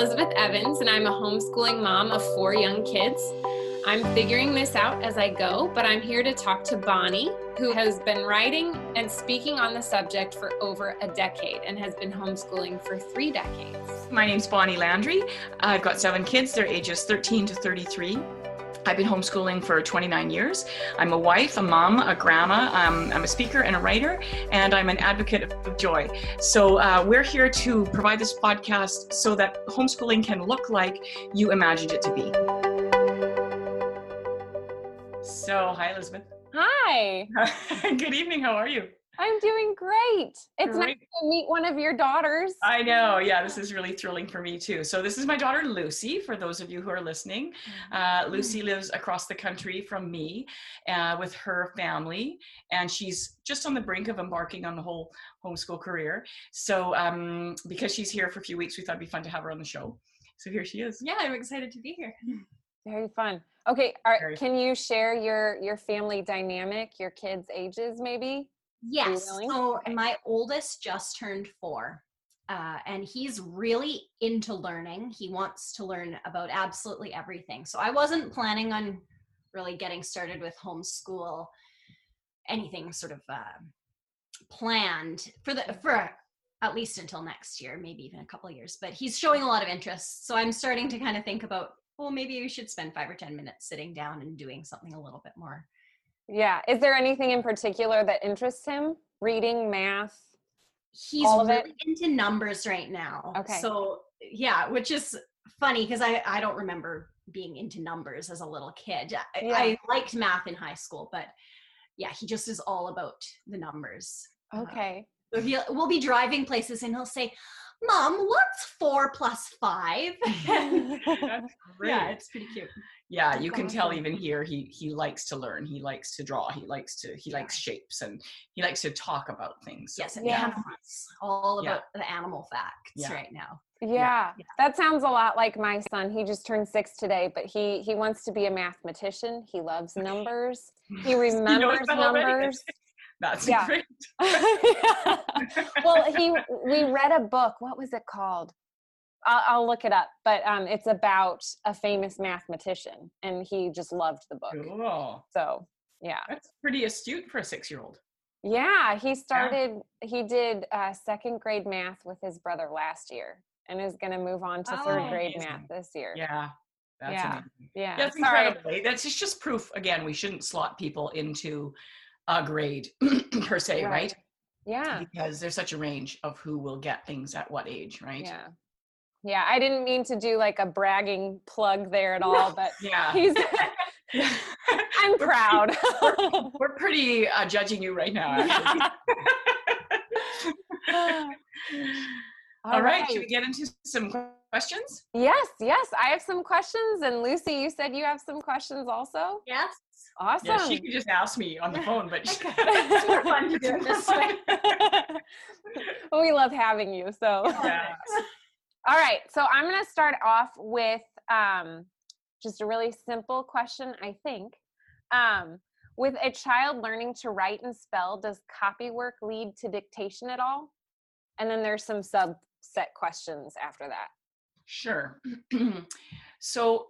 Elizabeth Evans, and I'm a homeschooling mom of 4 young kids. I'm figuring this out as I go, but I'm here to talk to Bonnie, who has been writing and speaking on the subject for over a decade and has been homeschooling for 3 decades. My name's Bonnie Landry. I've got 7 kids. They're ages 13 to 33. I've been homeschooling for 29 years. I'm a wife, a mom, a grandma, I'm a speaker and a writer, and I'm an advocate of joy. So we're here to provide this podcast so that homeschooling can look like you imagined it to be. So, hi Elizabeth. Hi. Good evening, how are you? I'm doing great. It's nice to meet one of your daughters. I know, yeah, this is really thrilling for me too. So this is my daughter, Lucy, for those of you who are listening. Lucy lives across the country from me with her family, and she's just on the brink of embarking on the whole homeschool career. So because she's here for a few weeks, we thought it'd be fun to have her on the show. So here she is. Yeah, I'm excited to be here. Very fun. Okay, can you share your family dynamic, your kids' ages maybe? Yes. So my oldest just turned 4, and he's really into learning. He wants to learn about absolutely everything. So I wasn't planning on really getting started with homeschool, anything sort of planned for at least until next year, maybe even a couple of years. But he's showing a lot of interest, so I'm starting to kind of think about, well, maybe we should spend 5 or 10 minutes sitting down and doing something a little bit more. Yeah. Is there anything in particular that interests him? Reading, math? He's really into numbers right now. Okay. So yeah, which is funny because I don't remember being into numbers as a little kid. I liked math in high school, but yeah, he just is all about the numbers. Okay. We'll be driving places and he'll say, Mom, what's 4 plus 5? That's great. Yeah, it's pretty cute. Yeah, you can tell even here he likes to learn. He likes to draw. He likes shapes, and he likes to talk about things. So, yes, and animals. All about the animal facts right now. Yeah, that sounds a lot like my son. He just turned 6 today, but he wants to be a mathematician. He loves numbers. He remembers numbers. That's great. Well, we read a book. What was it called? I'll look it up. But it's about a famous mathematician, and he just loved the book. Cool. So, yeah. That's pretty astute for a 6-year-old. Yeah, he did 2nd grade math with his brother last year, and is going to move on to 3rd grade math this year. Yeah. That's amazing. Yeah. That's incredible. That's just proof. Again, we shouldn't slot people into a grade per se, right? Yeah. Because there's such a range of who will get things at what age, right? Yeah. Yeah. I didn't mean to do like a bragging plug there at all, but I'm proud. We're pretty judging you right now, actually. All right. Should we get into some questions? Yes. I have some questions. And Lucy, you said you have some questions also? Yes. Awesome. Yeah, she could just ask me on the phone, but it's more fun to do it this way. Well, we love having you, so. Yeah. All right, so I'm going to start off with just a really simple question, I think. With a child learning to write and spell, does copy work lead to dictation at all? And then there's some subset questions after that. Sure. So,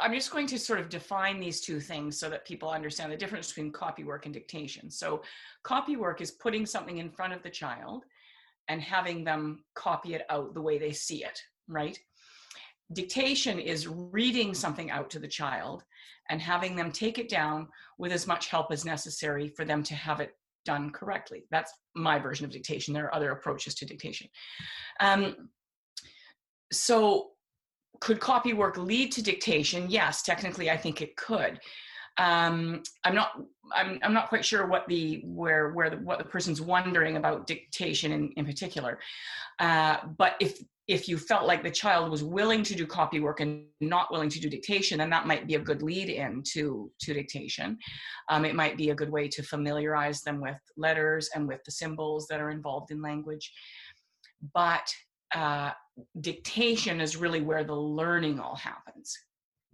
I'm just going to sort of define these two things so that people understand the difference between copywork and dictation. So copywork is putting something in front of the child and having them copy it out the way they see it, right? Dictation is reading something out to the child and having them take it down with as much help as necessary for them to have it done correctly. That's my version of dictation. There are other approaches to dictation. So could copywork lead to dictation? Yes, technically I think it could. I'm not quite sure what the person's wondering about dictation in particular. But if you felt like the child was willing to do copywork and not willing to do dictation, then that might be a good lead in to dictation. It might be a good way to familiarize them with letters and with the symbols that are involved in language. But dictation is really where the learning all happens,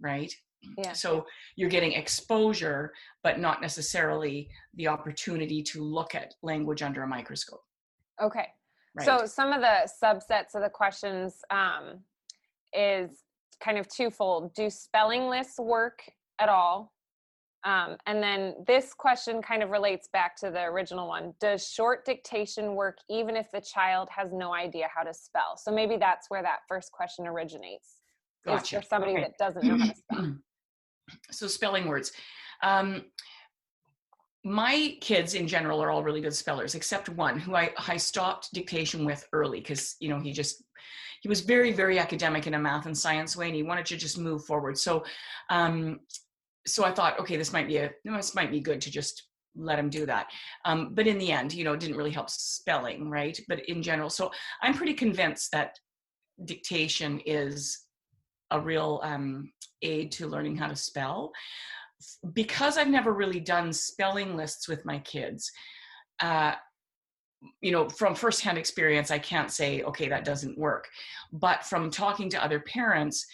right? Yeah. So you're getting exposure, but not necessarily the opportunity to look at language under a microscope. Okay. Right. So some of the subsets of the questions is kind of twofold. Do spelling lists work at all? And then this question kind of relates back to the original one. Does short dictation work even if the child has no idea how to spell? So maybe that's where that first question originates. Gotcha. For somebody that doesn't know how to spell. So spelling words. My kids in general are all really good spellers, except one who I stopped dictation with early because, you know, he was very, very academic in a math and science way, and he wanted to just move forward. So, so I thought, okay, this might be good to just let him do that. But in the end, you know, it didn't really help spelling, right? But in general, so I'm pretty convinced that dictation is a real aid to learning how to spell. Because I've never really done spelling lists with my kids, you know, from firsthand experience, I can't say, okay, that doesn't work. But from talking to other parents,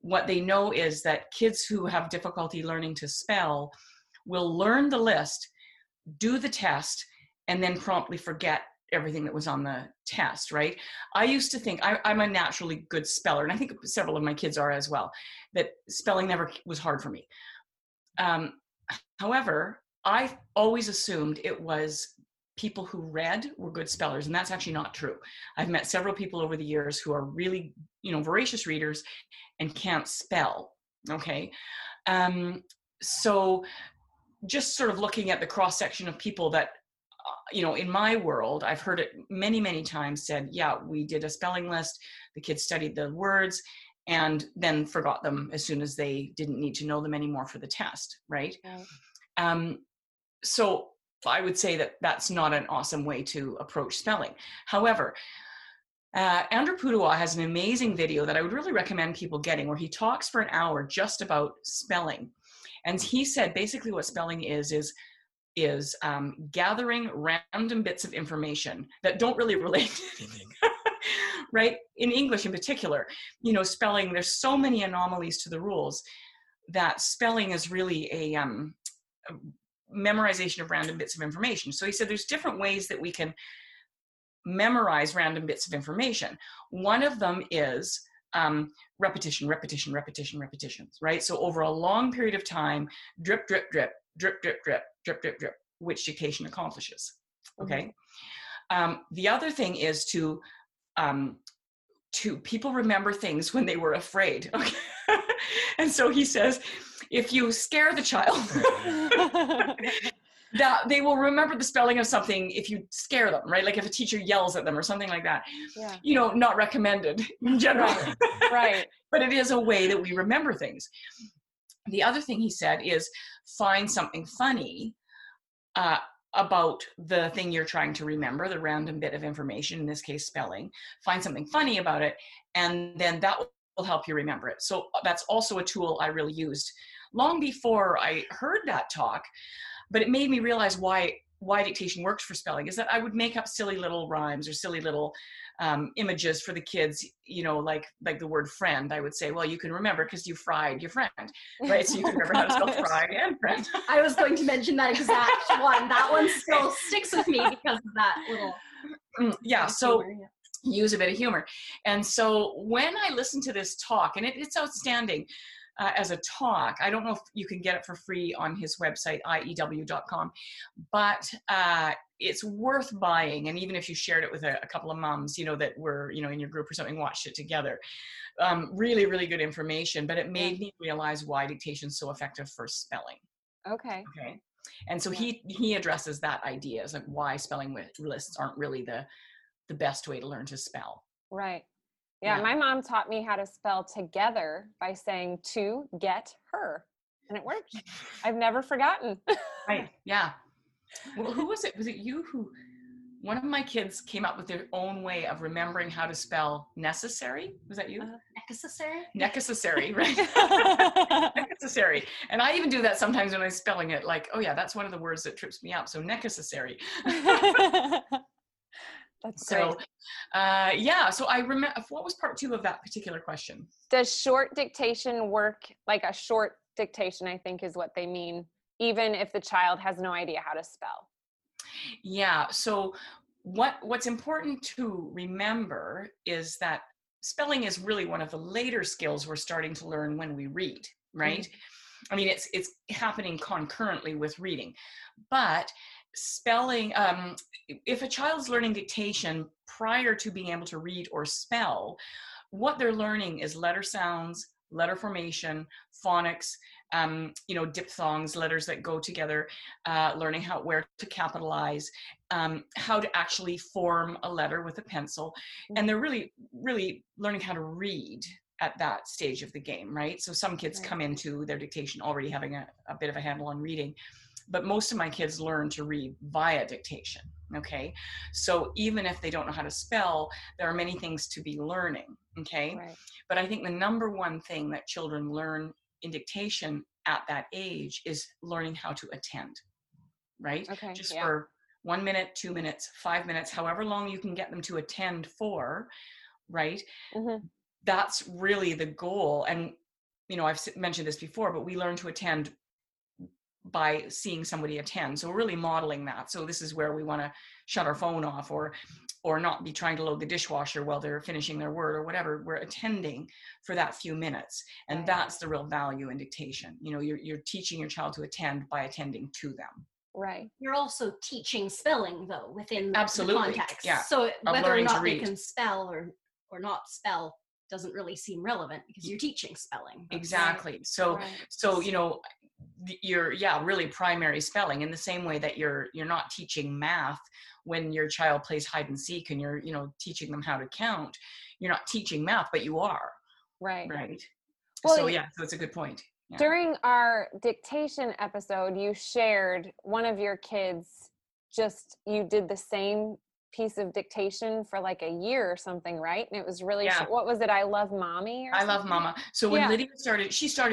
what they know is that kids who have difficulty learning to spell will learn the list, do the test, and then promptly forget everything that was on the test, right? I used to think, I'm a naturally good speller, and I think several of my kids are as well, that spelling never was hard for me. However, I always assumed it was people who read were good spellers, and that's actually not true. I've met several people over the years who are really, you know, voracious readers and can't spell, okay? So just sort of looking at the cross-section of people that, you know, in my world, I've heard it many, many times said, yeah, we did a spelling list, the kids studied the words, and then forgot them as soon as they didn't need to know them anymore for the test, right? Yeah. So I would say that that's not an awesome way to approach spelling. However, Andrew Pudewa has an amazing video that I would really recommend people getting, where he talks for an hour just about spelling. And he said basically what spelling is gathering random bits of information that don't really relate to anything. Right? In English in particular, you know, spelling, there's so many anomalies to the rules that spelling is really a memorization of random bits of information. So he said there's different ways that we can memorize random bits of information. One of them is repetitions, right? So over a long period of time, drip, drip, drip, which dictation accomplishes, okay? Mm-hmm. The other thing is to people remember things when they were afraid. Okay. And so he says, if you scare the child, they will remember the spelling of something if you scare them, right? Like if a teacher yells at them or something like that, yeah. You know, not recommended in general. Right. Right. But it is a way that we remember things. The other thing he said is find something funny, about the thing you're trying to remember, the random bit of information, in this case spelling. Find something funny about it, and then that will help you remember it. So that's also a tool I really used long before I heard that talk, but it made me realize why dictation works for spelling, is that I would make up silly little rhymes or silly little images for the kids, you know, like the word friend. I would say, well, you can remember because you fried your friend, right? So you can remember how to spell fry and friend. I was going to mention that exact one. That one still sticks with me because of that little. Yeah, so use a bit of humor. And so when I listened to this talk, and it's outstanding, as a talk. I don't know if you can get it for free on his website, IEW.com, but it's worth buying. And even if you shared it with a couple of moms, you know, that were, you know, in your group or something, watched it together. Really, really good information, but it made me realize why dictation is so effective for spelling. Okay. Okay. And so he addresses that idea as like why spelling lists aren't really the best way to learn to spell. Right. Yeah, my mom taught me how to spell together by saying to get her, and it worked. I've never forgotten. Right, yeah. Well, who was it? Was it you who, one of my kids came up with their own way of remembering how to spell necessary? Was that you? Necessary? Necessary, right? Necessary. And I even do that sometimes when I'm spelling it, like, oh yeah, that's one of the words that trips me up, so necessary. That's so great. So I remember, what was part two of that particular question? Does short dictation work, like a short dictation, I think is what they mean, even if the child has no idea how to spell? Yeah, so what's important to remember is that spelling is really one of the later skills we're starting to learn when we read, right? Mm-hmm. I mean, it's happening concurrently with reading, but spelling, if a child's learning dictation prior to being able to read or spell, what they're learning is letter sounds, letter formation, phonics, diphthongs, letters that go together, learning where to capitalize, how to actually form a letter with a pencil. And they're really, really learning how to read at that stage of the game, right? So some kids come into their dictation already having a bit of a handle on reading, but most of my kids learn to read via dictation, okay? So even if they don't know how to spell, there are many things to be learning, okay? Right. But I think the number one thing that children learn in dictation at that age is learning how to attend, right? Okay, just for 1 minute, 2 minutes, 5 minutes, however long you can get them to attend for, right? Mm-hmm. That's really the goal. And, I've mentioned this before, but we learn to attend by seeing somebody attend. So we're really modeling that. So this is where we want to shut our phone off or not be trying to load the dishwasher while they're finishing their word or whatever. We're attending for that few minutes. And that's the real value in dictation. You're teaching your child to attend by attending to them. Right. You're also teaching spelling though within the context. Yeah. So whether or not they can spell or not spell doesn't really seem relevant because you're teaching spelling. Exactly. Right. So really primary spelling in the same way that you're not teaching math when your child plays hide and seek and you're teaching them how to count. You're not teaching math, but you are. Right. Well, so it's a good point. Yeah. During our dictation episode, you shared one of your kids you did the same piece of dictation for like a year or something, right? And it was really what was it? I love mommy. I love mama. So when Lydia started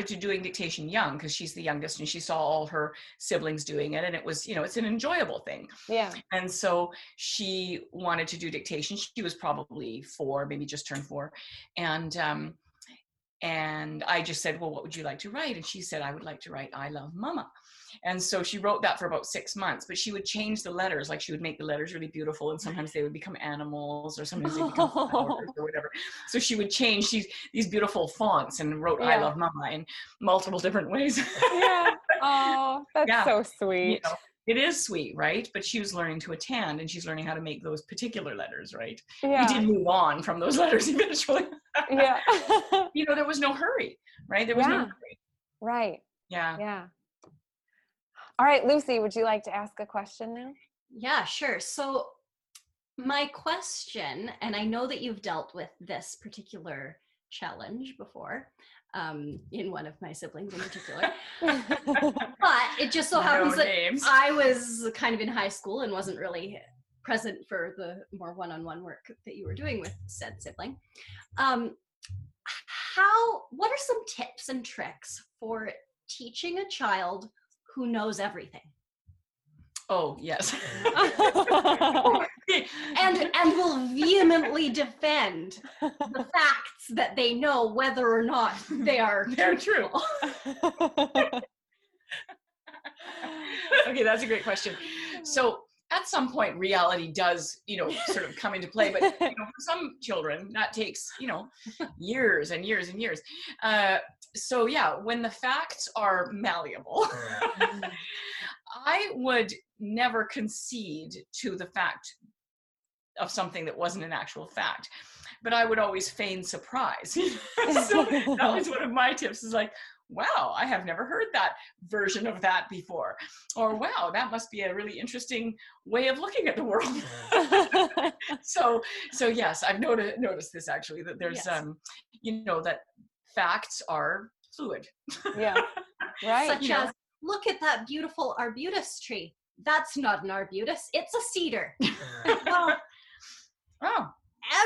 to doing dictation young because she's the youngest and she saw all her siblings doing it, and it was it's an enjoyable thing. Yeah. And so she wanted to do dictation. She was probably 4, maybe just turned 4, and I just said, well, what would you like to write? And she said, I would like to write I love mama. And so she wrote that for about 6 months, but she would change the letters. Like she would make the letters really beautiful. And sometimes they would become animals or sometimes they become flowers or whatever. So she would change these beautiful fonts and wrote I love mama in multiple different ways. Yeah. Oh, that's so sweet. It is sweet, right? But she was learning to attend and she's learning how to make those particular letters, right? Yeah. We did move on from those letters eventually. Yeah. There was no hurry, right? There was no hurry. Right. Yeah. Yeah. All right, Lucy, would you like to ask a question now? Yeah, sure. So my question, and I know that you've dealt with this particular challenge before, in one of my siblings in particular, but it just so happens that I was kind of in high school and wasn't really present for the more one-on-one work that you were doing with said sibling. What are some tips and tricks for teaching a child who knows everything? Oh, yes. and will vehemently defend the facts that they know whether or not they are true. Okay, that's a great question. So at some point reality does, sort of come into play, but for some children that takes, years and years and years. So when the facts are malleable, I would never concede to the fact of something that wasn't an actual fact, but I would always feign surprise. So that was one of my tips, is like, wow, I have never heard that version of that before. Or wow, that must be a really interesting way of looking at the world. So yes, I've noticed this actually, that there's, that facts are fluid. Yeah, right. Such as, look at that beautiful arbutus tree. That's not an arbutus, it's a cedar. Well,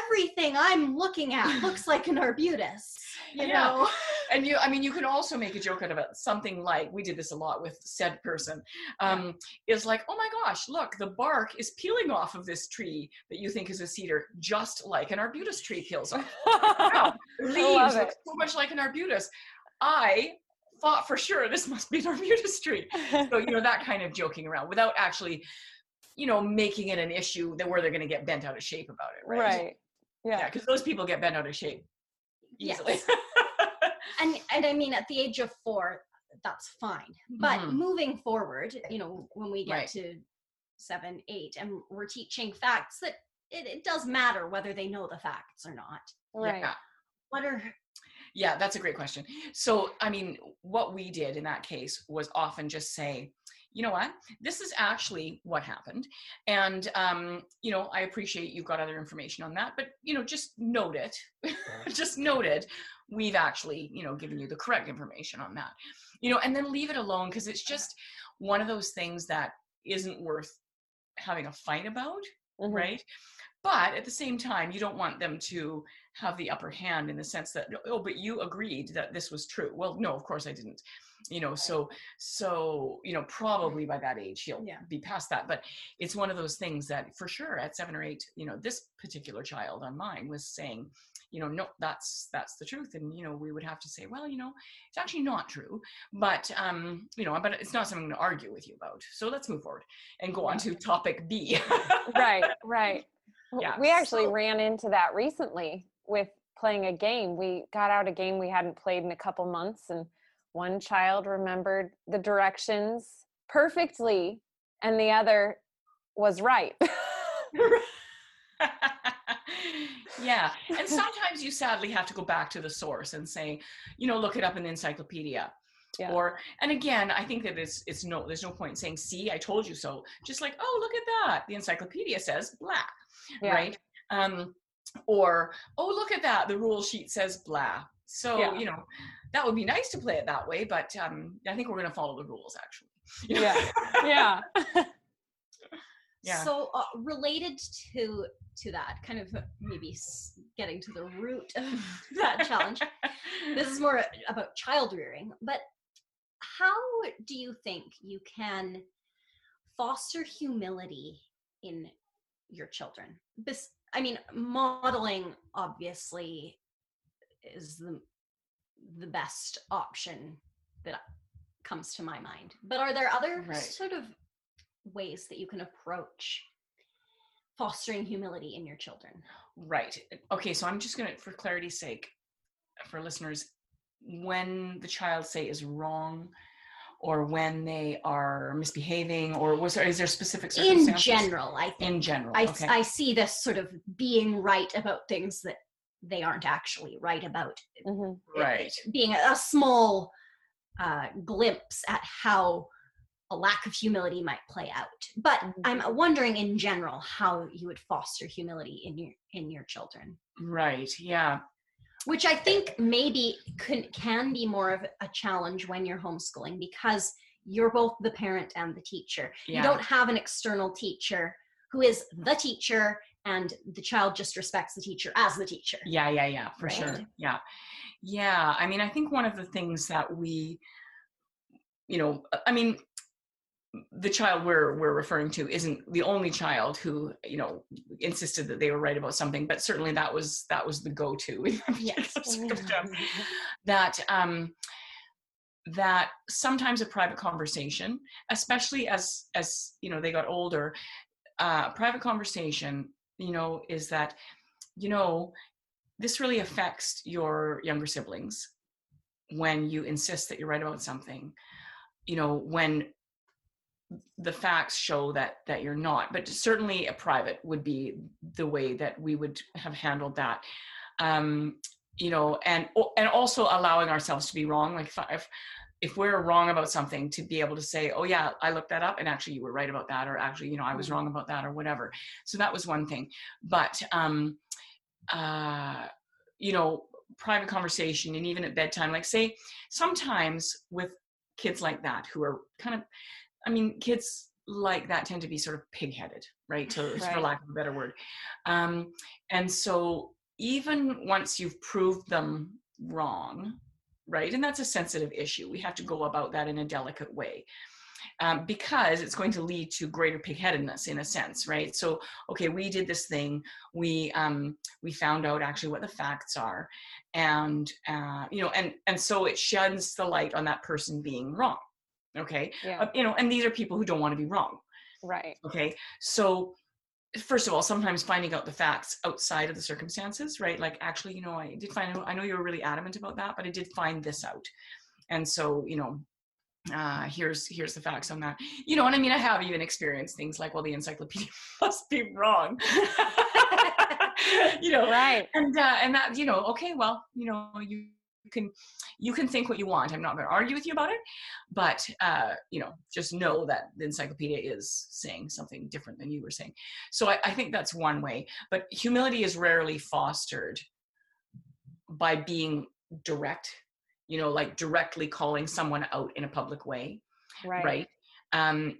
everything I'm looking at looks like an arbutus, know. And you can also make a joke out of it. Something like, we did this a lot with said person, is like, oh my gosh, look, the bark is peeling off of this tree that you think is a cedar, just like an arbutus tree peels off. Wow, leaves look so much like an arbutus. I thought for sure this must be an arbutus tree. So, that kind of joking around without actually you know, making it an issue that where they're going to get bent out of shape about it. Right. Yeah. Because those people get bent out of shape easily. Yes. And I mean, at the age of 4, that's fine. But moving forward, you know, when we get to 7, 8, and we're teaching facts, that it does matter whether they know the facts or not. Right. Yeah. Yeah, that's a great question. So, I mean, what we did in that case was often just say, you know what, this is actually what happened. And, you know, I appreciate you've got other information on that, but, you know, just note it, we've actually, you know, given you the correct information on that, you know, and then leave it alone. Because it's just one of those things that isn't worth having a fight about. Mm-hmm. Right. But at the same time, you don't want them to have the upper hand in the sense that, oh, but you agreed that this was true. Well, no, of course I didn't, you know, so, you know, probably by that age, he'll be past that. But it's one of those things that for sure at 7 or 8, you know, this particular child on mine was saying, you know, no, that's the truth. And, you know, we would have to say, well, you know, it's actually not true, but, you know, but it's not something to argue with you about. So let's move forward and go on to topic B. Right. Yeah. We actually ran into that recently with playing a game. We got out a game we hadn't played in a couple months, and one child remembered the directions perfectly and the other was right. Yeah. And sometimes you sadly have to go back to the source and say, you know, look it up in the encyclopedia. Yeah. Or, and again, I think that it's no, there's no point in saying, see, I told you so. Just like, oh, look at that. The encyclopedia says blah, right? Or, oh, look at that. The rule sheet says blah. So, you know, that would be nice to play it that way, but I think we're going to follow the rules, actually. You know? Yeah. So related to that, kind of maybe getting to the root of that challenge, this is more about child rearing, but how do you think you can foster humility in your children? I mean, modeling obviously is the best option that comes to my mind, but are there other sort of ways that you can approach fostering humility in your children? Right. Okay. So I'm just going to, for clarity's sake, for listeners, when the child say is wrong, or when they are misbehaving, or is there specific circumstances? In general, I think. In general. I see this sort of being right about things that they aren't actually right about. Mm-hmm. Right. Being a small glimpse at how a lack of humility might play out. But I'm wondering in general how you would foster humility in your children. Right, yeah. Which I think maybe can be more of a challenge when you're homeschooling, because you're both the parent and the teacher. Yeah. You don't have an external teacher who is the teacher, and the child just respects the teacher as the teacher. Yeah, for sure. Yeah, I mean, I think one of the things that we, you know, I mean, the child we're referring to isn't the only child who, you know, insisted that they were right about something, but certainly that was the go-to in that that sometimes a private conversation, especially as you know they got older, private conversation, you know, is that, you know, this really affects your younger siblings when you insist that you're right about something, you know, when the facts show that you're not. But certainly a private would be the way that we would have handled that, you know, and also allowing ourselves to be wrong. Like if we're wrong about something, to be able to say, oh yeah, I looked that up and actually you were right about that, or actually, you know, I was wrong about that, or whatever. So that was one thing. But you know, private conversation, and even at bedtime, like say sometimes with kids like that who are kind of, I mean, kids like that tend to be sort of pig-headed, right? For lack of a better word. And so even once you've proved them wrong, right? And that's a sensitive issue. We have to go about that in a delicate way, because it's going to lead to greater pig-headedness in a sense, right? So, okay, we did this thing. We found out actually what the facts are, and, you know, and so it sheds the light on that person being wrong. Okay. Yeah. You know, and these are people who don't want to be wrong. Right. Okay. So first of all, sometimes finding out the facts outside of the circumstances, right? Like, actually, you know, I did find out, I know you were really adamant about that, but I did find this out. And so, you know, here's the facts on that. You know, and I mean, I have even experienced things like, well, the encyclopedia must be wrong. You know, right. And that, you know, okay, well, you know, you can think what you want. I'm not going to argue with you about it, but you know, just know that the encyclopedia is saying something different than you were saying. So I think that's one way, but humility is rarely fostered by being direct, you know, like directly calling someone out in a public way. Right. Right. And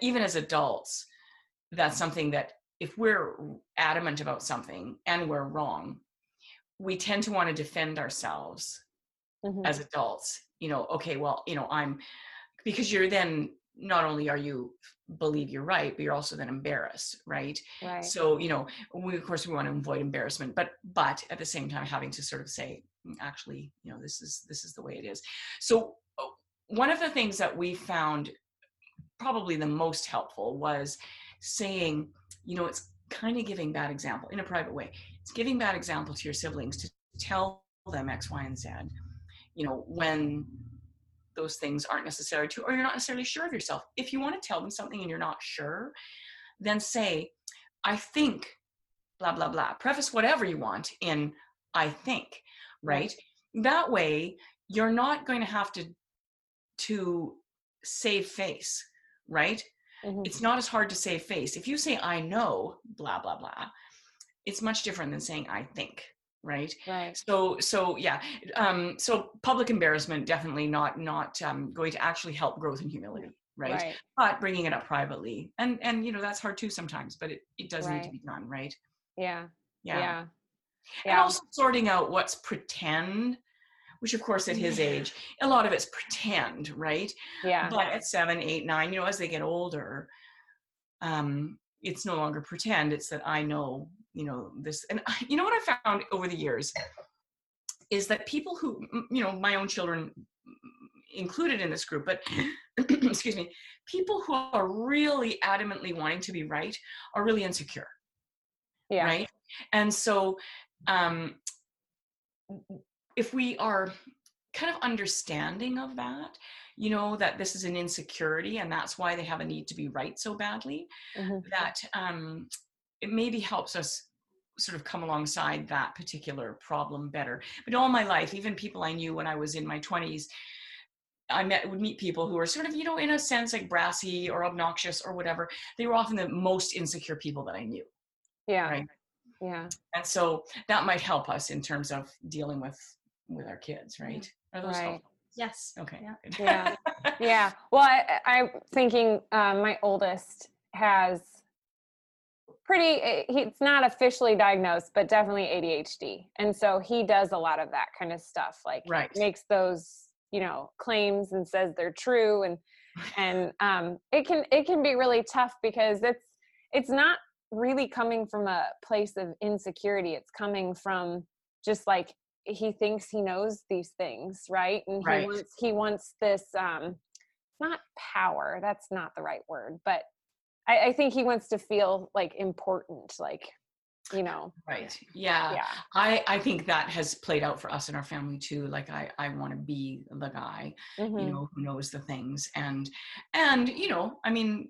even as adults, that's something that if we're adamant about something and we're wrong, we tend to want to defend ourselves. Mm-hmm. As adults, you know, okay, well, you know, because you're then, not only are you believe you're right, but you're also then embarrassed, right? Right. So, you know, we want to avoid embarrassment, but at the same time, having to sort of say, actually, you know, this is the way it is. So one of the things that we found probably the most helpful was saying, you know, it's kind of giving bad example in a private way. It's giving bad example to your siblings to tell them X, Y, and Z. You know, when those things aren't necessary to, or you're not necessarily sure of yourself. If you want to tell them something and you're not sure, then say, I think, blah, blah, blah. Preface whatever you want in I think, right? That way, you're not going to have to save face, right? Mm-hmm. It's not as hard to save face. If you say, I know, blah, blah, blah, it's much different than saying, I think. Right. Right. So yeah. So public embarrassment, definitely not going to actually help growth and humility. Right? Right. But bringing it up privately and, you know, that's hard too sometimes, but it does right. Need to be done. Right. Yeah. Yeah. Yeah. And also sorting out what's pretend, which of course at his age, a lot of it's pretend. Right. Yeah. But at 7, 8, 9, you know, as they get older, it's no longer pretend. It's that I know, you know, this, and you know what I found over the years is that people who, you know, my own children included in this group, but excuse me, people who are really adamantly wanting to be right are really insecure. Yeah. Right. And so, if we are kind of understanding of that, you know, that this is an insecurity and that's why they have a need to be right so badly, mm-hmm. that, it maybe helps us sort of come alongside that particular problem better. But all my life, even people I knew when I was in my 20s, I would meet people who were sort of, you know, in a sense like brassy or obnoxious or whatever. They were often the most insecure people that I knew. Yeah. Right? Yeah. And so that might help us in terms of dealing with our kids, right? Are those right. Helpful? Yes. Okay. Yeah. Yeah. Yeah. Well, I'm thinking my oldest has it's not officially diagnosed, but definitely ADHD. And so he does a lot of that kind of stuff, like right. Makes those, you know, claims and says they're true. And it can be really tough because it's not really coming from a place of insecurity. It's coming from just like, he thinks he knows these things. Right. And right. he wants this, not power, that's not the right word, but I think he wants to feel like important, like, you know. Right. Yeah. Yeah. I think that has played out for us in our family too. Like I want to be the guy, mm-hmm. you know, who knows the things and, you know, I mean,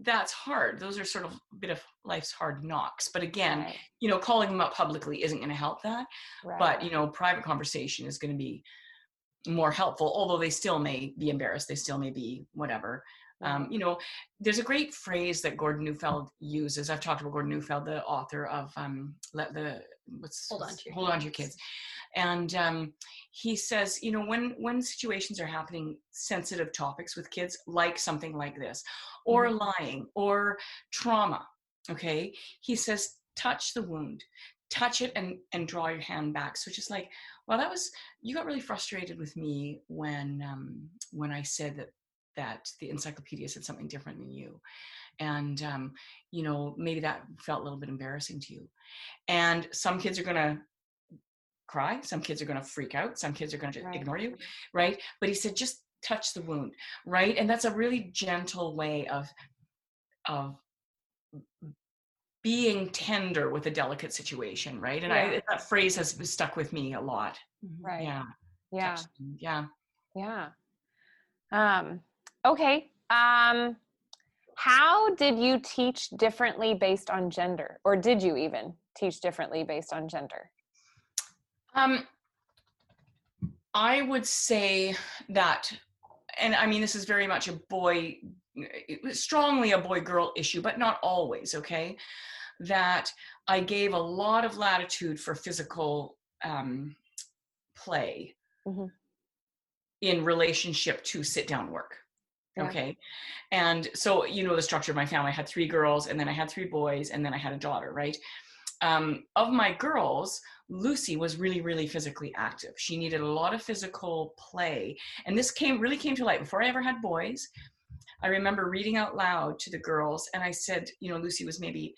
that's hard. Those are sort of a bit of life's hard knocks, but again, right. you know, calling them up publicly isn't going to help that, right. but you know, private conversation is going to be more helpful, although they still may be embarrassed. They still may be whatever. You know, there's a great phrase that Gordon Neufeld uses. I've talked about Gordon Neufeld, the author of Hold On to Your Kids. And he says, you know, when situations are happening, sensitive topics with kids, like something like this, or mm-hmm. lying, or trauma, okay? He says, touch the wound, touch it and draw your hand back. So just like, well, you got really frustrated with me when I said that the encyclopedia said something different than you. And, you know, maybe that felt a little bit embarrassing to you. And some kids are going to cry. Some kids are going to freak out. Some kids are going to ignore you. Right. But he said, just touch the wound. Right. And that's a really gentle way of of being tender with a delicate situation, right? And yeah. That phrase has stuck with me a lot. Right. Yeah. Yeah. Yeah. Yeah. Okay. How did you teach differently based on gender, or did you even teach differently based on gender? I would say that, and I mean, this is very much strongly a boy-girl issue, but not always, okay? That I gave a lot of latitude for physical play mm-hmm. in relationship to sit-down work. Yeah. Okay. And so, you know, the structure of my family, I had 3 girls, and then I had 3 boys, and then I had a daughter, right? Of my girls, Lucy was really, really physically active. She needed a lot of physical play. And this really came to light before I ever had boys. I remember reading out loud to the girls, and I said, you know, Lucy was maybe,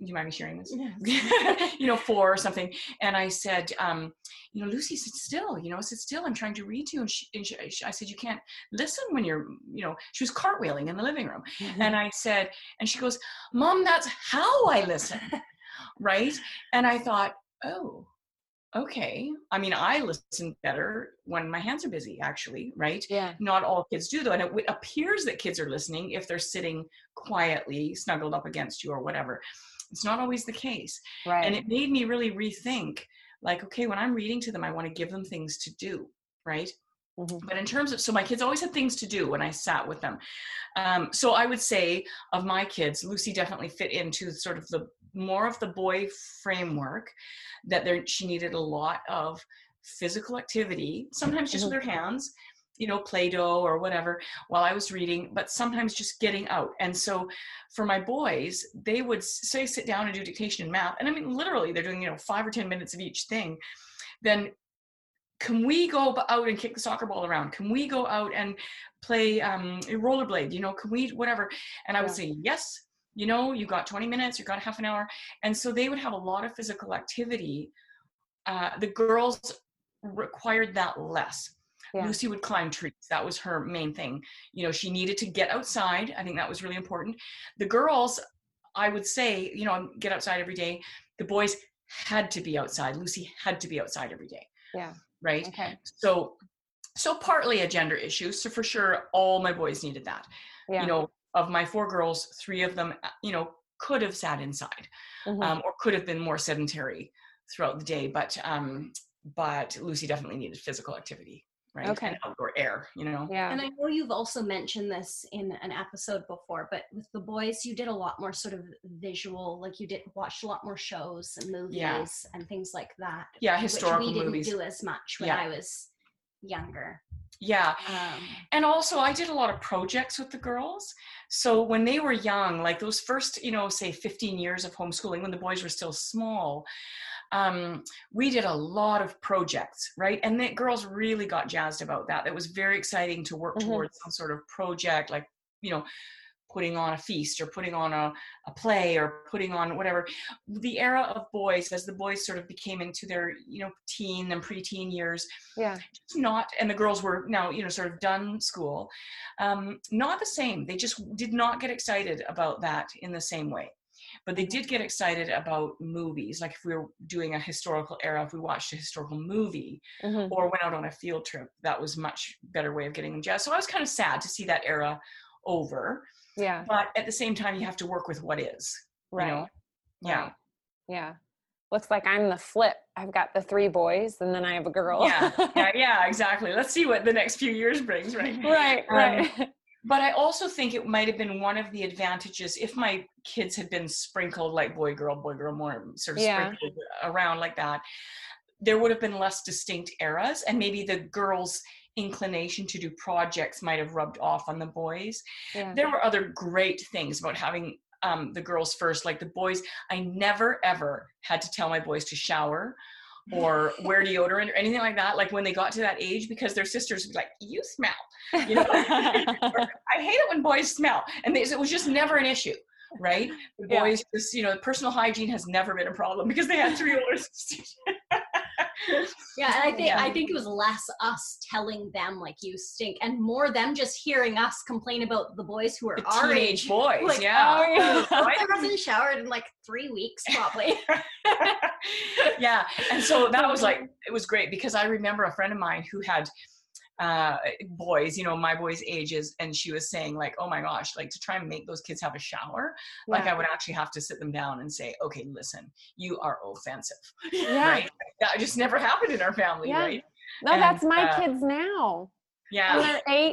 do you mind me sharing this? Yes. You know, 4 or something. And I said, you know, Lucy, sit still, you know, sit still. I'm trying to read to you. I said, you can't listen when you're, you know, she was cartwheeling in the living room. Mm-hmm. And I said, and she goes, Mom, that's how I listen. Right. And I thought, oh, okay. I mean, I listen better when my hands are busy, actually, right? Yeah. Not all kids do, though. And it appears that kids are listening if they're sitting quietly, snuggled up against you or whatever. It's not always the case. Right. And it made me really rethink, like, okay, when I'm reading to them, I want to give them things to do, right? Mm-hmm. But in terms of, so my kids always had things to do when I sat with them. So I would say of my kids, Lucy definitely fit into sort of the more of the boy framework, that she needed a lot of physical activity, sometimes just with her hands, you know, Play-Doh or whatever while I was reading, but sometimes just getting out. And so for my boys, they would say, sit down and do dictation and math. And I mean, literally they're doing, you know, 5 or 10 minutes of each thing. Then, can we go out and kick the soccer ball around? Can we go out and play rollerblade? You know, can we, whatever? And I would say, yes, you know, you got 20 minutes, you got half an hour. And so they would have a lot of physical activity. The girls required that less. Yeah. Lucy would climb trees. That was her main thing. You know, she needed to get outside. I think that was really important. The girls, I would say, you know, get outside every day. The boys had to be outside. Lucy had to be outside every day. Yeah. Right. Okay. So partly a gender issue. So for sure, all my boys needed that. Yeah. You know, of my 4 girls, 3 of them, you know, could have sat inside, mm-hmm. Or could have been more sedentary throughout the day. But Lucy definitely needed physical activity, right? Okay. And outdoor air, you know? Yeah. And I know you've also mentioned this in an episode before, but with the boys, you did a lot more sort of visual, like you did watch a lot more shows and movies and things like that. Yeah. Historical movies. We didn't do as much when I was younger. Yeah. And also I did a lot of projects with the girls. So when they were young, like those first, you know, say 15 years of homeschooling, when the boys were still small, we did a lot of projects, right? And the girls really got jazzed about that. It was very exciting to work mm-hmm. towards some sort of project, like, you know, putting on a feast or putting on a play or putting on whatever. The era of boys, as the boys sort of became into their, you know, teen and preteen years, and the girls were now, you know, sort of done school, not the same. They just did not get excited about that in the same way. But they did get excited about movies. Like if we were doing a historical era, if we watched a historical movie mm-hmm. or went out on a field trip, that was much better way of getting them jazzed. So I was kind of sad to see that era over. Yeah. But at the same time, you have to work with what is. Right. You know? Yeah. Right. Yeah. Looks like I'm the flip. I've got the 3 boys and then I have a girl. Yeah, exactly. Let's see what the next few years brings, right? Right. But I also think it might have been one of the advantages if my kids had been sprinkled like boy, girl, more sort of sprinkled around like that, there would have been less distinct eras, and maybe the girls' inclination to do projects might have rubbed off on the boys. Yeah. There were other great things about having the girls first, like the boys. I never, ever had to tell my boys to shower or wear deodorant or anything like that, like when they got to that age, because their sisters would be like, you smell, you know. I hate it when boys smell, and it was just never an issue, right? The boys just, you know, personal hygiene has never been a problem because they had 3 older sisters. Yeah, and I think it was less us telling them like you stink, and more them just hearing us complain about the boys who are our age. Boys, like, yeah. Oh, I haven't showered in like 3 weeks probably. Yeah, and so that was like, it was great because I remember a friend of mine who had boys, you know, my boys' ages, and she was saying like, oh my gosh, like to try and make those kids have a shower, like I would actually have to sit them down and say, okay, listen, you are offensive. Yeah. Right? That just never happened in our family, right? No, and that's my kids now. Yeah. They're 8,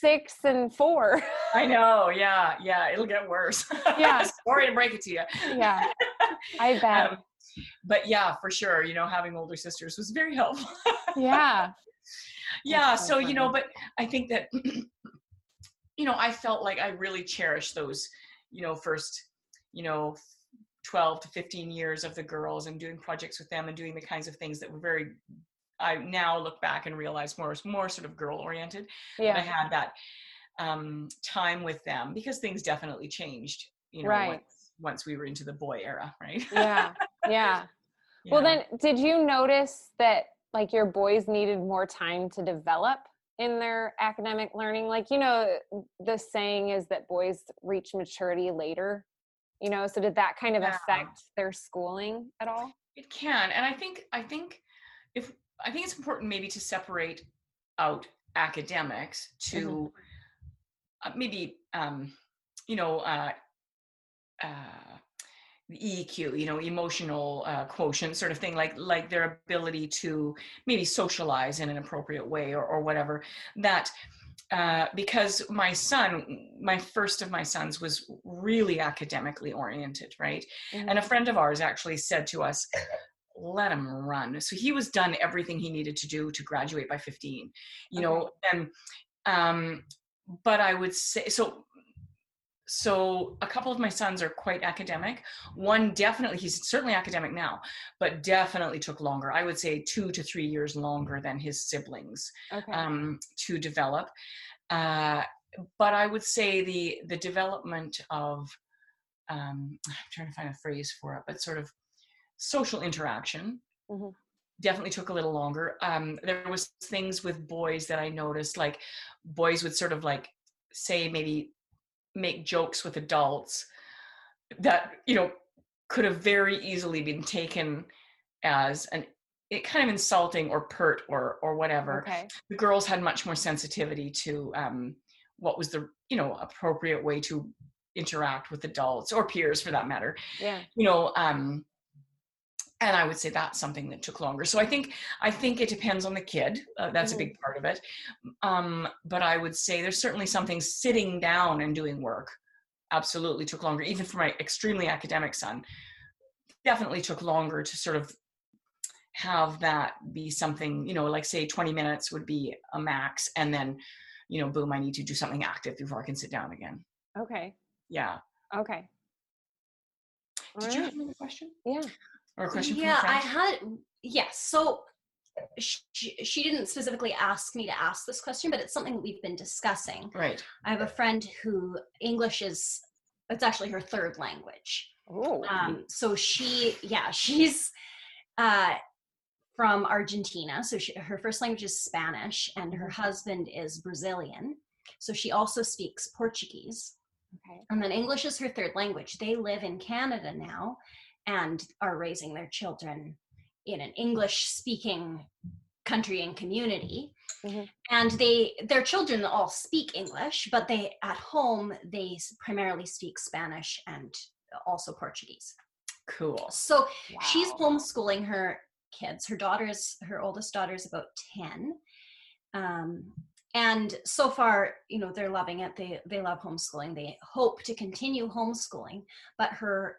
6, and 4. I know. Yeah. Yeah. It'll get worse. Yeah. Sorry to break it to you. Yeah. I bet. But yeah, for sure. You know, having older sisters was very helpful. Yeah. Yeah. So, you know, but I think that, you know, I felt like I really cherished those, you know, first, you know, 12 to 15 years of the girls and doing projects with them and doing the kinds of things that were very, I now look back and realize more sort of girl oriented. Yeah. But I had that time with them because things definitely changed, you know, once we were into the boy era. Right. Yeah. Yeah. Yeah. Well, then did you notice that like your boys needed more time to develop in their academic learning? Like, you know, the saying is that boys reach maturity later, you know, so did that kind of affect their schooling at all? It can. And I think it's important maybe to separate out academics to maybe, you know, EQ, you know, emotional quotient sort of thing, like their ability to maybe socialize in an appropriate way or whatever that, because my first of my sons was really academically oriented. Right. Mm-hmm. And a friend of ours actually said to us, let him run. So he was done everything he needed to do to graduate by 15, you know, and, but I would say, so a couple of my sons are quite academic. One definitely, he's certainly academic now, but definitely took longer. I would say 2 to 3 years longer than his siblings to develop. But I would say the development of, I'm trying to find a phrase for it, but sort of social interaction definitely took a little longer. There was things with boys that I noticed, like boys would sort of like say maybe make jokes with adults that, you know, could have very easily been taken as it kind of insulting or pert or whatever. Okay. The girls had much more sensitivity to what was the, you know, appropriate way to interact with adults or peers for that matter. Yeah. You know, and I would say that's something that took longer. So I think it depends on the kid. That's a big part of it. But I would say there's certainly something sitting down and doing work absolutely took longer. Even for my extremely academic son, definitely took longer to sort of have that be something, you know, like say 20 minutes would be a max. And then, you know, boom, I need to do something active before I can sit down again. Okay. Yeah. Okay. Did you have another question? Yeah. Or a question from a friend? So she didn't specifically ask me to ask this question, but it's something that we've been discussing. Right. I have a friend who English is, it's actually her third language. Oh. So she's from Argentina. So her first language is Spanish and her husband is Brazilian. So she also speaks Portuguese. Okay. And then English is her third language. They live in Canada now and are raising their children in an English-speaking country and community. Mm-hmm. And their children all speak English, but they, at home, they primarily speak Spanish and also Portuguese. Cool. So she's homeschooling her kids. Her oldest daughter is about 10. And so far, you know, they're loving it. They love homeschooling. They hope to continue homeschooling, but her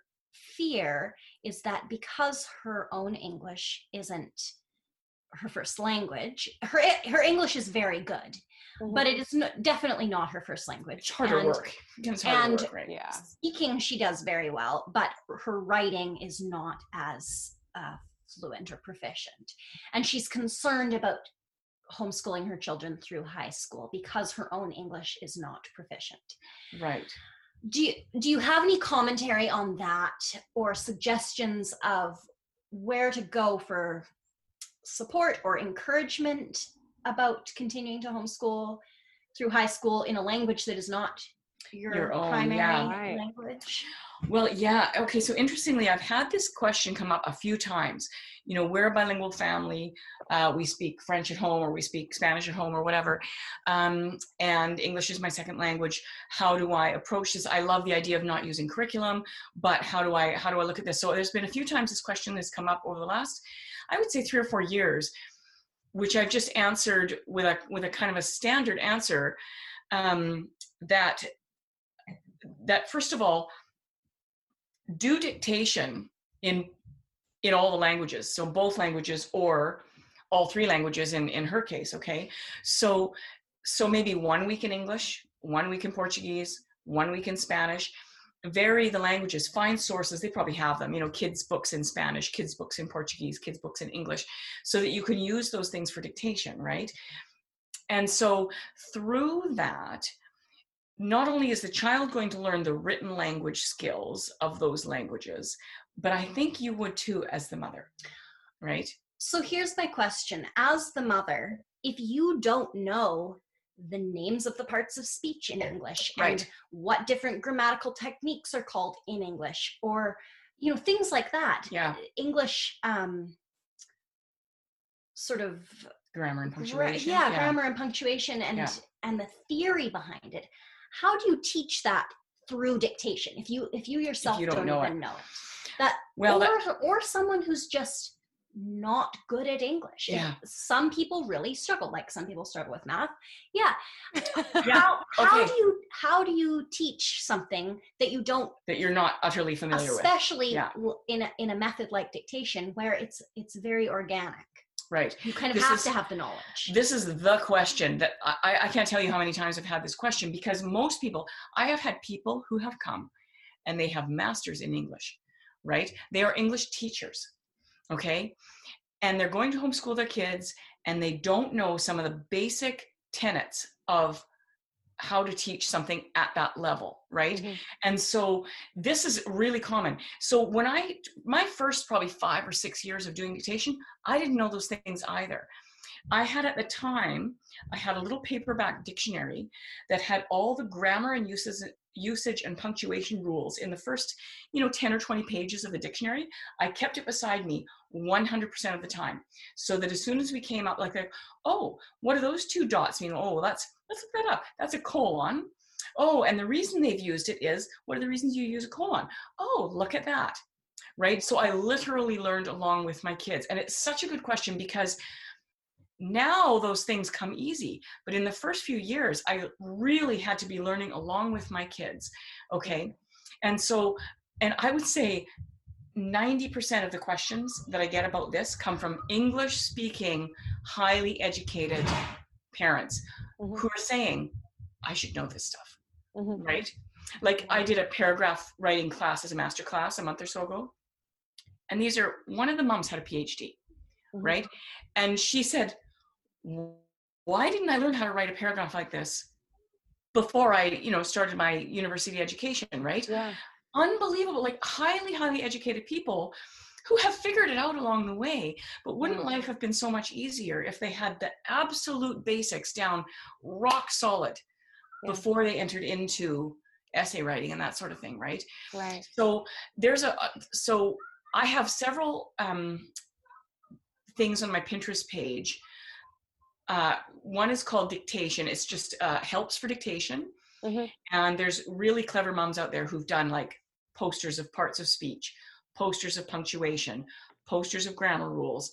fear is that because her own English isn't her first language, her English is very good, but it is definitely not her first language. It's harder work. It's harder work, right? Yeah. Speaking, she does very well, but her writing is not as fluent or proficient. And she's concerned about homeschooling her children through high school because her own English is not proficient. Right. Do you have any commentary on that or suggestions of where to go for support or encouragement about continuing to homeschool through high school in a language that is not your own, primary language? Well, yeah. Okay. So interestingly, I've had this question come up a few times. You know, we're a bilingual family. We speak French at home, or we speak Spanish at home, or whatever. And English is my second language. How do I approach this? I love the idea of not using curriculum, but how do I look at this? So there's been a few times this question has come up over the last, I would say 3 or 4 years, which I've just answered with a kind of a standard answer, that first of all, do dictation in all the languages, so both languages or all 3 languages in her case, okay? So maybe 1 week in English, 1 week in Portuguese, 1 week in Spanish. Vary the languages, find sources, they probably have them, you know, kids' books in Spanish, kids' books in Portuguese, kids' books in English, so that you can use those things for dictation, right? And so through that, not only is the child going to learn the written language skills of those languages, but I think you would too as the mother, right? So here's my question. As the mother, if you don't know the names of the parts of speech in English, right, and what different grammatical techniques are called in English, or, you know, things like that. Yeah. English sort of... grammar and punctuation. Yeah, grammar and punctuation and the theory behind it. How do you teach that through dictation if you yourself don't even know it? Or someone who's just not good at English. Yeah. Some people really struggle, like some people struggle with math. Yeah. How do you teach something that you're not utterly familiar with? Especially in a method like dictation where it's very organic. Right. You kind of have to have the knowledge. This is the question that I can't tell you how many times I've had this question, because most people, I have had people who have come and they have masters in English, right? They are English teachers, okay? And they're going to homeschool their kids and they don't know some of the basic tenets of how to teach something at that level, right? Mm-hmm. And so this is really common. So when my first probably 5 or 6 years of doing dictation, I didn't know those things either. I had a little paperback dictionary that had all the grammar and usage and punctuation rules in the first, 10 or 20 pages of the dictionary. I kept it beside me 100% of the time, so that as soon as we came up, like, oh, what do those 2 dots mean? Oh, well, let's look that up. That's a colon. Oh, and the reason they've used it is, what are the reasons you use a colon? Oh, look at that, right? So I literally learned along with my kids. And it's such a good question, because now those things come easy. But in the first few years, I really had to be learning along with my kids, okay? And so, and I would say 90% of the questions that I get about this come from English-speaking, highly educated parents. Mm-hmm. Who are saying, I should know this stuff, mm-hmm. right? Like, I did a paragraph writing class as a master class a month or so ago. And one of the moms had a PhD, mm-hmm. right? And she said, why didn't I learn how to write a paragraph like this before I, started my university education, right? Yeah. Unbelievable, like highly, highly educated people who have figured it out along the way, but wouldn't life have been so much easier if they had the absolute basics down rock solid before they entered into essay writing and that sort of thing, right? Right. So so I have several things on my Pinterest page. One is called Dictation. It's just helps for dictation. Mm-hmm. And there's really clever moms out there who've done like posters of parts of speech, posters of punctuation, posters of grammar rules.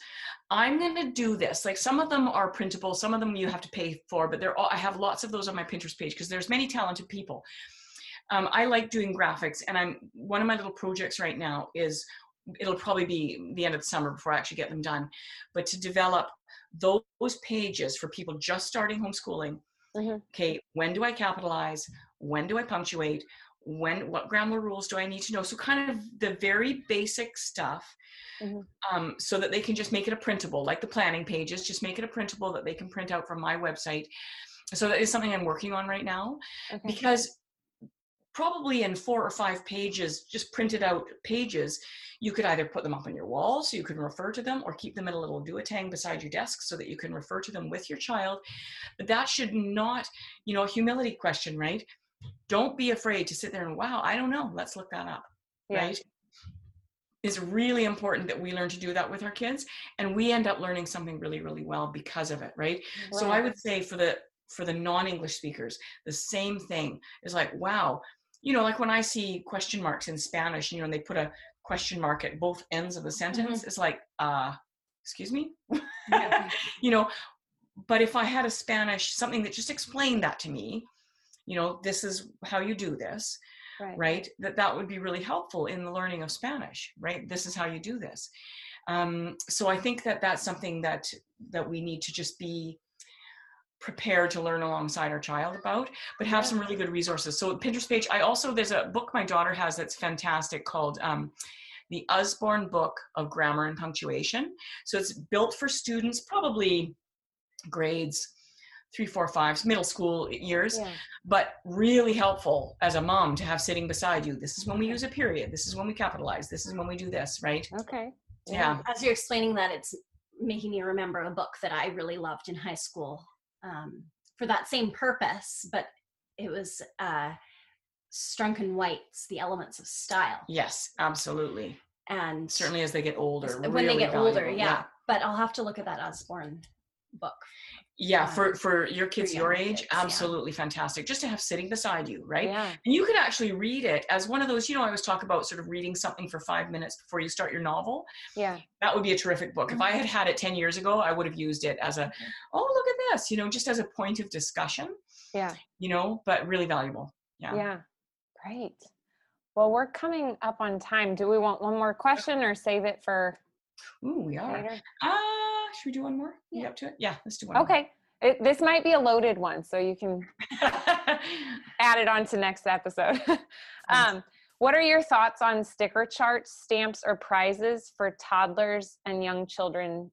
I'm going to do this. Like, some of them are printable, some of them you have to pay for, but I have lots of those on my Pinterest page because there's many talented people. I like doing graphics, and one of my little projects right now is, it'll probably be the end of the summer before I actually get them done, but to develop those pages for people just starting homeschooling. Mm-hmm. Okay, when do I capitalize? When do I punctuate? What grammar rules do I need to know? So kind of the very basic stuff, mm-hmm. So that they can just make it a printable, like the planning pages, just make it a printable that they can print out from my website. So that is something I'm working on right now, because probably in 4 or 5 pages, just printed out pages. You could either put them up on your wall so you can refer to them, or keep them in a little duotang beside your desk so that you can refer to them with your child. But that should not, you know, a humility question, right? Don't be afraid to sit there and, wow, I don't know, let's look that up, right? It's really important that we learn to do that with our kids, and we end up learning something really, really well because of it, right? Wow. So I would say for the non-English speakers, the same thing is like, wow, you know, like when I see question marks in Spanish, you know, and they put a question mark at both ends of the sentence, it's like, excuse me? You know, but if I had a Spanish, something that just explained that to me, you know, this is how you do this, right? That would be really helpful in the learning of Spanish, right? This is how you do this. So I think that that's something that we need to just be prepared to learn alongside our child about, but have some really good resources. So Pinterest page, there's a book my daughter has that's fantastic called The Usborne Book of Grammar and Punctuation. So it's built for students, probably grades 3, 4, 5, middle school years, but really helpful as a mom to have sitting beside you. This is when we use a period. This is when we capitalize. This is when we do this, right? As you're explaining that, it's making me remember a book that I really loved in high school for that same purpose, but it was Strunk and White's The Elements of Style. Yes, absolutely. And certainly as they get older. When really they get valuable. Older, But I'll have to look at that Osborne book. For your kids your age, absolutely fantastic. Just to have sitting beside you, right? And you could actually read it as one of those, you know, I always talk about sort of reading something for 5 minutes before you start your novel. That would be a terrific book. If I had had it 10 years ago, I would have used it as a, oh, look at this, you know, just as a point of discussion, you know, but really valuable. Great. Well, we're coming up on time. Do we want one more question or save it for later? Should we do one more? Yeah. You up to it? Yeah, let's do one more. This might be a loaded one, so you can add it on to next episode. What are your thoughts on sticker charts, stamps, or prizes for toddlers and young children,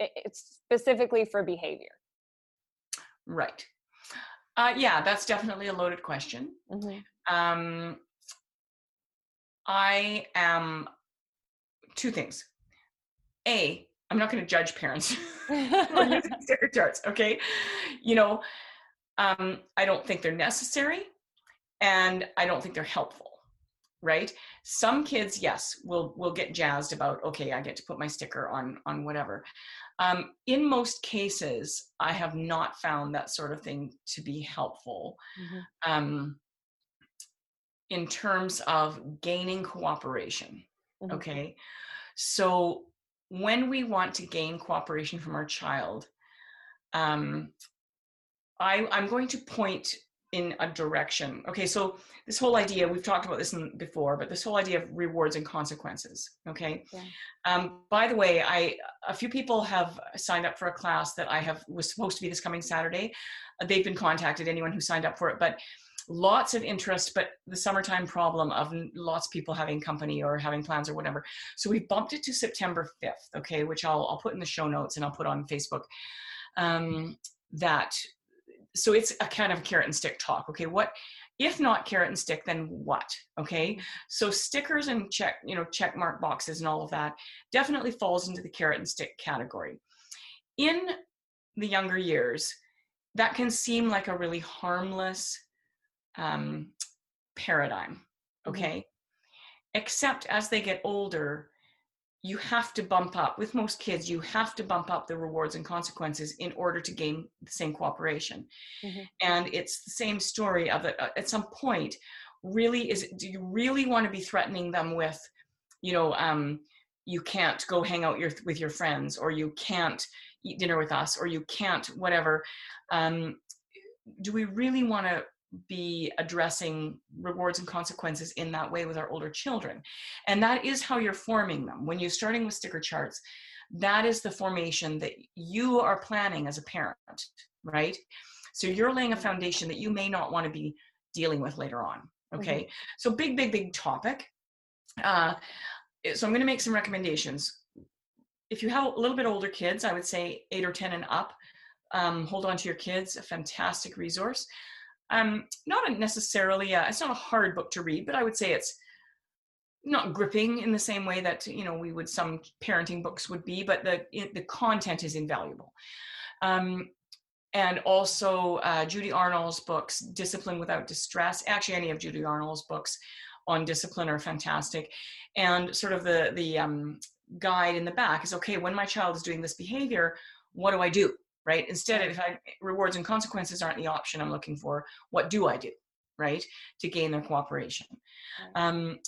it's specifically for behavior? Right. Yeah, that's definitely a loaded question. I am two things. A, I'm not going to judge parents on using sticker charts, okay? You know, I don't think they're necessary, and I don't think they're helpful, right? Some kids, yes, will get jazzed about, okay, I get to put my sticker on whatever. In most cases, I have not found that sort of thing to be helpful in terms of gaining cooperation, okay? So when we want to gain cooperation from our child, I'm going to point in a direction. Okay, so this whole idea, we've talked about this before, but this whole idea of rewards and consequences, okay? By the way, a few people have signed up for a class that was supposed to be this coming Saturday. They've been contacted, anyone who signed up for it, but lots of interest, but the summertime problem of lots of people having company or having plans or whatever. So we bumped it to September 5th, okay, which I'll put in the show notes and I'll put on Facebook. So it's a kind of carrot and stick talk, okay? What, if not carrot and stick, then what, okay? So stickers and check mark boxes and all of that definitely falls into the carrot and stick category. In the younger years, that can seem like a really harmless paradigm, okay? Except as they get older, you have to bump up, with most kids, you have to bump up the rewards and consequences in order to gain the same cooperation. And it's the same story of it. At some point, really do you really want to be threatening them with, you know, you can't go hang out with your friends, or you can't eat dinner with us, or you can't whatever. Do we really want to be addressing rewards and consequences in that way with our older children? And that is how you're forming them. When you're starting with sticker charts, that is the formation that you are planning as a parent, right? So you're laying a foundation that you may not want to be dealing with later on, okay? So big topic. So I'm going to make some recommendations. If you have a little bit older kids, I would say 8 or 10 and up, Hold On to Your Kids, a fantastic resource. It's not a hard book to read, but I would say it's not gripping in the same way that, you know, some parenting books would be, but the content is invaluable. And also Judy Arnold's books, Discipline Without Distress, actually any of Judy Arnold's books on discipline are fantastic. And sort of the guide in the back is, okay, when my child is doing this behavior, what do I do, right? Instead, if rewards and consequences aren't the option I'm looking for, what do I do, right, to gain their cooperation?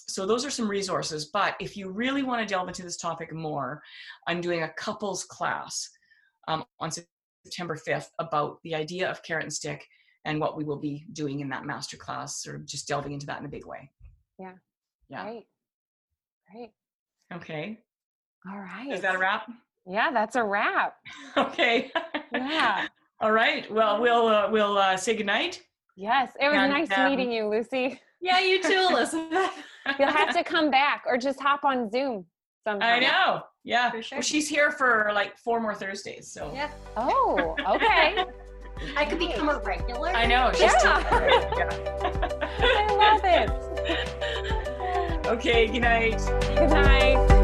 So those are some resources. But if you really want to delve into this topic more, I'm doing a couples class on September 5th about the idea of carrot and stick and what we will be doing in that masterclass, sort of just delving into that in a big way. Yeah. Yeah. Great. Okay. All right. Is that a wrap? Yeah, that's a wrap. Okay. Yeah. All right. Well, we'll say goodnight. Yes. It was nice meeting you, Lucy. Yeah, you too, Elizabeth. You'll have to come back or just hop on Zoom sometime. I know. Yeah. For sure. Well, she's here for like 4 more Thursdays. So. Yeah. Oh, okay. I could become a regular. I know. She's still here. Yeah. I love it. Okay. Good night. Good night.